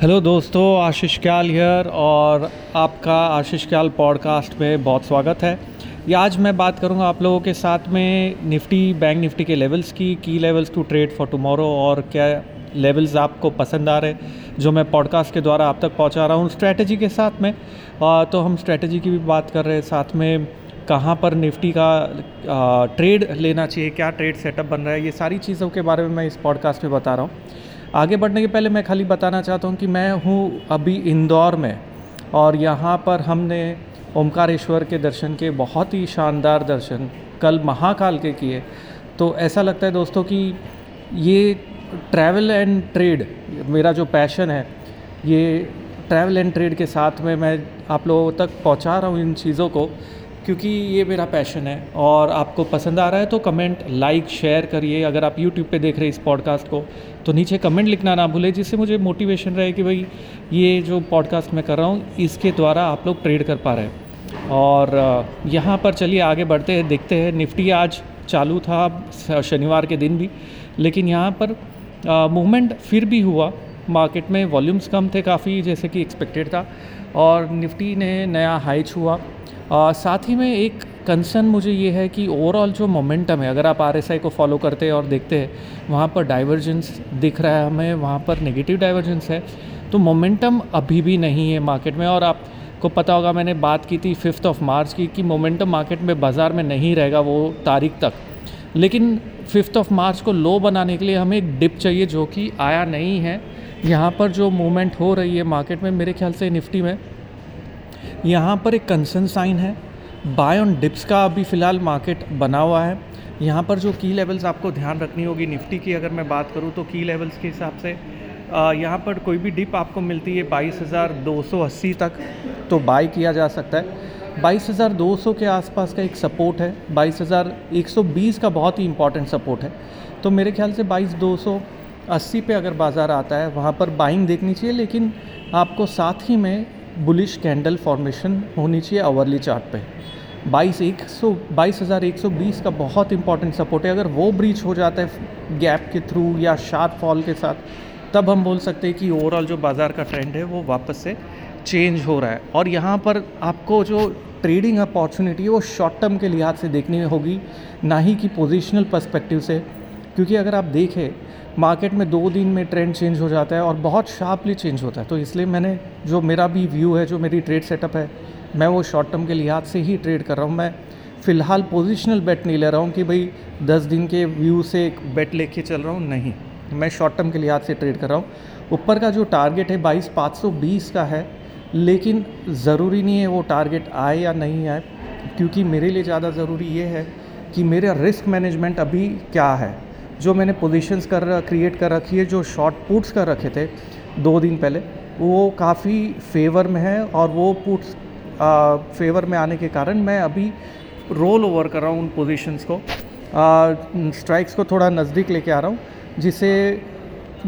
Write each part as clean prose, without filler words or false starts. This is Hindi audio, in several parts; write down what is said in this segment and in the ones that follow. हेलो दोस्तों, आशीष क्याल हियर और आपका आशीष क्याल पॉडकास्ट में बहुत स्वागत है। ये आज मैं बात करूंगा आप लोगों के साथ में निफ्टी, बैंक निफ्टी के लेवल्स की, की levels to trade for tomorrow और क्या लेवल्स आपको पसंद आ रहे जो मैं पॉडकास्ट के द्वारा आप तक पहुंचा रहा हूं स्ट्रैटेजी के साथ में। तो हम स्ट्रैटेजी की भी बात कर रहे हैं, साथ में कहाँ पर निफ्टी का ट्रेड लेना चाहिए, क्या ट्रेड सेटअप बन रहा है, ये सारी चीज़ों के बारे में मैं इस पॉडकास्ट में बता रहा हूँ। आगे बढ़ने के पहले मैं खाली बताना चाहता हूँ कि मैं हूँ अभी इंदौर में और यहाँ पर हमने ओमकारेश्वर के दर्शन के बहुत ही शानदार दर्शन कल महाकाल के किए। तो ऐसा लगता है दोस्तों कि ये ट्रैवल एंड ट्रेड मेरा जो पैशन है, ये ट्रैवल एंड ट्रेड के साथ में मैं आप लोगों तक पहुँचा रहा हूँ इन चीज़ों को, क्योंकि ये मेरा पैशन है। और आपको पसंद आ रहा है तो कमेंट, लाइक, शेयर करिए। अगर आप YouTube पे देख रहे हैं इस पॉडकास्ट को तो नीचे कमेंट लिखना ना भूलें, जिससे मुझे मोटिवेशन रहे कि भाई ये जो पॉडकास्ट मैं कर रहा हूँ इसके द्वारा आप लोग ट्रेड कर पा रहे हैं। और यहाँ पर चलिए आगे बढ़ते हैं, देखते हैं। निफ्टी आज चालू था शनिवार के दिन भी, लेकिन यहाँ पर मूवमेंट फिर भी हुआ। मार्केट में वॉल्यूम्स कम थे काफ़ी, जैसे कि एक्सपेक्टेड था, और निफ्टी ने नया हाई छुआ। साथ ही में एक कंसर्न मुझे ये है कि ओवरऑल जो मोमेंटम है, अगर आप RSI को फॉलो करते हैं और देखते हैं वहाँ पर डाइवर्जेंस दिख रहा है हमें, वहाँ पर नेगेटिव डाइवर्जेंस है, तो मोमेंटम अभी भी नहीं है मार्केट में। और आपको पता होगा मैंने बात की थी 5th of March की कि मोमेंटम मार्केट में, बाज़ार में नहीं रहेगा वो तारीख तक, लेकिन 5th of March को लो बनाने के लिए हमें एक डिप चाहिए जो कि आया नहीं है। यहाँ पर जो मूवमेंट हो रही है मार्केट में, मेरे ख्याल से निफ्टी में यहाँ पर एक कंसर्न साइन है। बाय ऑन डिप्स का अभी फ़िलहाल मार्केट बना हुआ है। यहाँ पर जो की लेवल्स आपको ध्यान रखनी होगी निफ्टी की, अगर मैं बात करूँ तो की लेवल्स के हिसाब से यहाँ पर कोई भी डिप आपको मिलती है 22,280 तक तो बाय किया जा सकता है। 22,200 के आसपास का एक सपोर्ट है, 22,120 का बहुत ही इंपॉर्टेंट सपोर्ट है। तो मेरे ख्याल से 22,280 पे अगर बाज़ार आता है वहाँ पर बाइंग देखनी चाहिए, लेकिन आपको साथ ही में बुलिश कैंडल फॉर्मेशन होनी चाहिए आवरली चार्ट पे। 22,120 का बहुत इंपॉर्टेंट सपोर्ट है। अगर वो ब्रीच हो जाता है गैप के थ्रू या शार्प फॉल के साथ, तब हम बोल सकते हैं कि ओवरऑल जो बाज़ार का ट्रेंड है वो वापस से चेंज हो रहा है। और यहाँ पर आपको जो ट्रेडिंग अपॉर्चुनिटी है वो शॉर्ट टर्म के लिहाज से देखनी होगी, ना ही कि पोजिशनल पर्सपेक्टिव से, क्योंकि अगर आप देखें मार्केट में 2 दिन में ट्रेंड चेंज हो जाता है और बहुत शार्पली चेंज होता है। तो इसलिए मैंने जो मेरा भी व्यू है, जो मेरी ट्रेड सेटअप है, मैं वो शॉर्ट टर्म के लिहाज से ही ट्रेड कर रहा हूँ। मैं फ़िलहाल पोजिशनल बेट नहीं ले रहा हूँ कि भाई 10 दिन के व्यू से एक बेट लेके चल रहा हूँ, नहीं, मैं शॉर्ट टर्म के लिहाज से ट्रेड कर रहा हूँ। ऊपर का जो टारगेट है 22,520 का है, लेकिन ज़रूरी नहीं है वो टारगेट आए या नहीं आए, क्योंकि मेरे लिए ज़्यादा ज़रूरी ये है कि मेरा रिस्क मैनेजमेंट अभी क्या है। जो मैंने पोजीशंस क्रिएट कर रखी है, जो शॉर्ट पुट्स कर रखे थे 2 दिन पहले, वो काफ़ी फेवर में है और वो पुट्स फेवर में आने के कारण मैं अभी रोल ओवर कर रहा हूँ उन पोजीशंस को, स्ट्राइक्स को थोड़ा नज़दीक लेके आ रहा हूँ, जिससे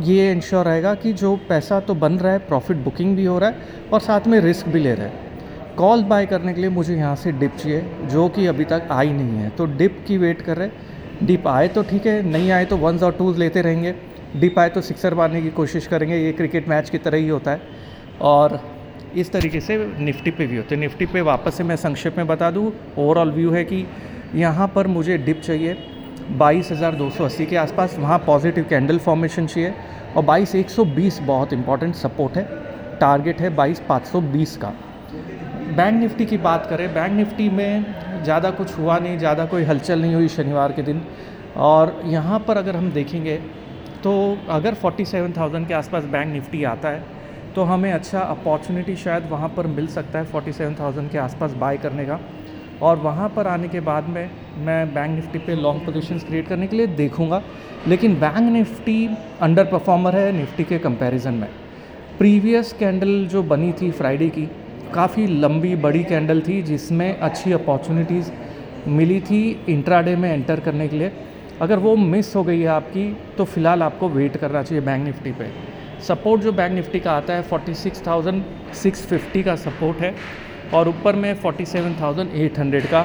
ये इंश्योर रहेगा कि जो पैसा तो बन रहा है, प्रॉफिट बुकिंग भी हो रहा है और साथ में रिस्क भी ले रहा है। कॉल बाय करने के लिए मुझे यहाँ से डिप चाहिए जो कि अभी तक आई नहीं है, तो डिप की वेट कर रहे हैं। डिप आए तो ठीक है, नहीं आए तो 1s और 2s लेते रहेंगे, डिप आए तो 6er मारने की कोशिश करेंगे। ये क्रिकेट मैच की तरह ही होता है और इस तरीके से निफ्टी पे भी होते हैं। निफ्टी पे वापस से मैं संक्षेप में बता दूँ, ओवरऑल व्यू है कि यहाँ पर मुझे डिप चाहिए 22,280 के आसपास, वहाँ पॉजिटिव कैंडल फॉर्मेशन चाहिए, और 22,120 बहुत इंपॉर्टेंट सपोर्ट है, टारगेट है 22,520 का। बैंक निफ्टी की बात करें, बैंक निफ्टी में ज़्यादा कुछ हुआ नहीं, ज़्यादा कोई हलचल नहीं हुई शनिवार के दिन। और यहाँ पर अगर हम देखेंगे तो अगर 47,000 के आसपास बैंक निफ्टी आता है तो हमें अच्छा अपॉर्चुनिटी शायद वहाँ पर मिल सकता है 47,000 के आसपास बाय करने का, और वहाँ पर आने के बाद में मैं बैंक निफ्टी पे लॉन्ग पोजीशंस क्रिएट करने के लिए देखूँगा। लेकिन बैंक निफ्टी अंडर परफॉर्मर है निफ्टी के कंपैरिजन में। प्रीवियस कैंडल जो बनी थी फ्राइडे की, काफ़ी लंबी बड़ी कैंडल थी जिसमें अच्छी अपॉर्चुनिटीज़ मिली थी इंट्राडे में एंटर करने के लिए। अगर वो मिस हो गई है आपकी तो फ़िलहाल आपको वेट करना चाहिए। बैंक निफ्टी पे सपोर्ट जो बैंक निफ्टी का आता है 46,650 का सपोर्ट है, और ऊपर में 47,800 का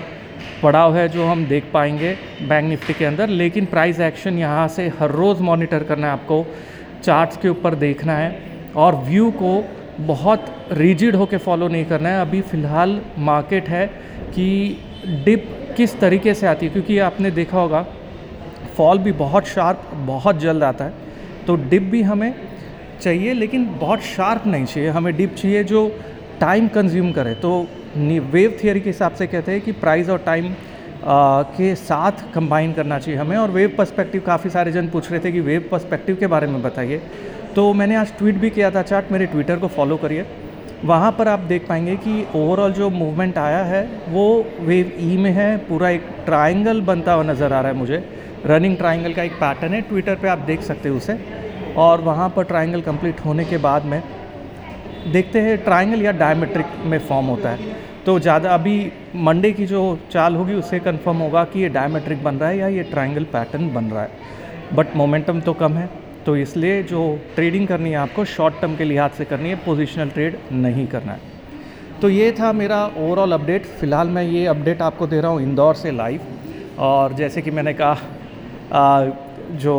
पड़ाव है जो हम देख पाएंगे बैंक निफ्टी के अंदर। लेकिन प्राइस एक्शन यहाँ से हर रोज़ मॉनिटर करना है आपको, चार्ट्स के ऊपर देखना है और व्यू को बहुत रिजिड होके फॉलो नहीं करना है। अभी फ़िलहाल मार्केट है कि डिप किस तरीके से आती है, क्योंकि आपने देखा होगा फॉल भी बहुत शार्प बहुत जल्द आता है, तो डिप भी हमें चाहिए लेकिन बहुत शार्प नहीं चाहिए, हमें डिप चाहिए जो टाइम कंज्यूम करे। तो वेव थियरी के हिसाब से कहते हैं कि प्राइस और टाइम के साथ कंबाइन करना चाहिए हमें। और वेव पर्सपेक्टिव काफ़ी सारे जन पूछ रहे थे कि वेव पर्सपेक्टिव के बारे में बताइए, तो मैंने आज ट्वीट भी किया था चार्ट, मेरे ट्विटर को फॉलो करिए, वहाँ पर आप देख पाएंगे कि ओवरऑल जो मूवमेंट आया है वो वेव ई में है, पूरा एक ट्राइंगल बनता हुआ नज़र आ रहा है मुझे, रनिंग ट्राइंगल का एक पैटर्न है, ट्विटर पे आप देख सकते हो उसे। और वहाँ पर ट्राइंगल कंप्लीट होने के बाद में देखते हैं ट्राइंगल या डायमेट्रिक में फॉर्म होता है, तो ज़्यादा अभी मंडे की जो चाल होगी उससे कंफर्म होगा कि ये डायमेट्रिक बन रहा है या ये ट्राइंगल पैटर्न बन रहा है। बट मोमेंटम तो कम है, तो इसलिए जो ट्रेडिंग करनी है आपको शॉर्ट टर्म के लिहाज से करनी है, पोजिशनल ट्रेड नहीं करना है। तो ये था मेरा ओवरऑल अपडेट। फ़िलहाल मैं ये अपडेट आपको दे रहा हूँ इंदौर से लाइव, और जैसे कि मैंने कहा जो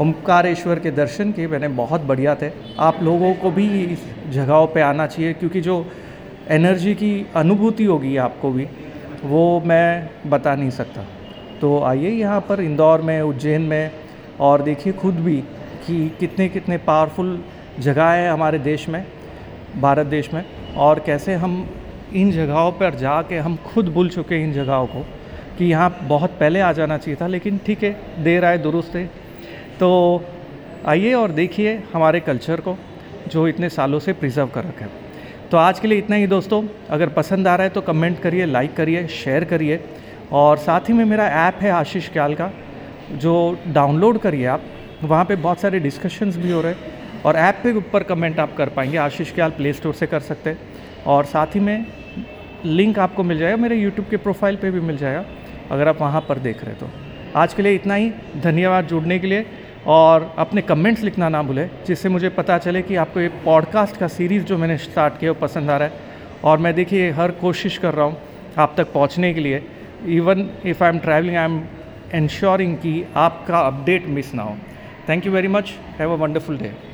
ओमकारेश्वर के दर्शन किए मैंने, बहुत बढ़िया थे। आप लोगों को भी इस जगहों पे आना चाहिए, क्योंकि जो एनर्जी की अनुभूति होगी आपको भी वो मैं बता नहीं सकता। तो आइए यहाँ पर इंदौर में, उज्जैन में, और देखिए खुद भी कि कितने कितने पावरफुल जगह है हमारे देश में, भारत देश में, और कैसे हम इन जगहों पर जाके हम खुद भूल चुके हैं इन जगहों को कि यहाँ बहुत पहले आ जाना चाहिए था, लेकिन ठीक है, देर आए दुरुस्त है। तो आइए और देखिए हमारे कल्चर को जो इतने सालों से प्रिजर्व कर रखा है। तो आज के लिए इतना ही दोस्तों, अगर पसंद आ रहा है तो कमेंट करिए, लाइक करिए, शेयर करिए, और साथ ही में मेरा ऐप है आशीष क्याल का, जो डाउनलोड करिए आप, वहाँ पे बहुत सारे डिस्कशंस भी हो रहे हैं, और ऐप पे ऊपर कमेंट आप कर पाएंगे, आशीष क्याल प्ले स्टोर से कर सकते हैं, और साथ ही में लिंक आपको मिल जाएगा मेरे यूट्यूब के प्रोफाइल पे भी मिल जाएगा अगर आप वहाँ पर देख रहे। तो आज के लिए इतना ही, धन्यवाद जुड़ने के लिए, और अपने कमेंट्स लिखना ना भूलें, जिससे मुझे पता चले कि आपको ये पॉडकास्ट का सीरीज़ जो मैंने स्टार्ट किया वो पसंद आ रहा है, और मैं देखिए हर कोशिश कर रहा हूँ आप तक पहुँचने के लिए। Even if I am travelling, I am ensuring कि आपका अपडेट मिस ना हो। Thank you very much, have a wonderful day.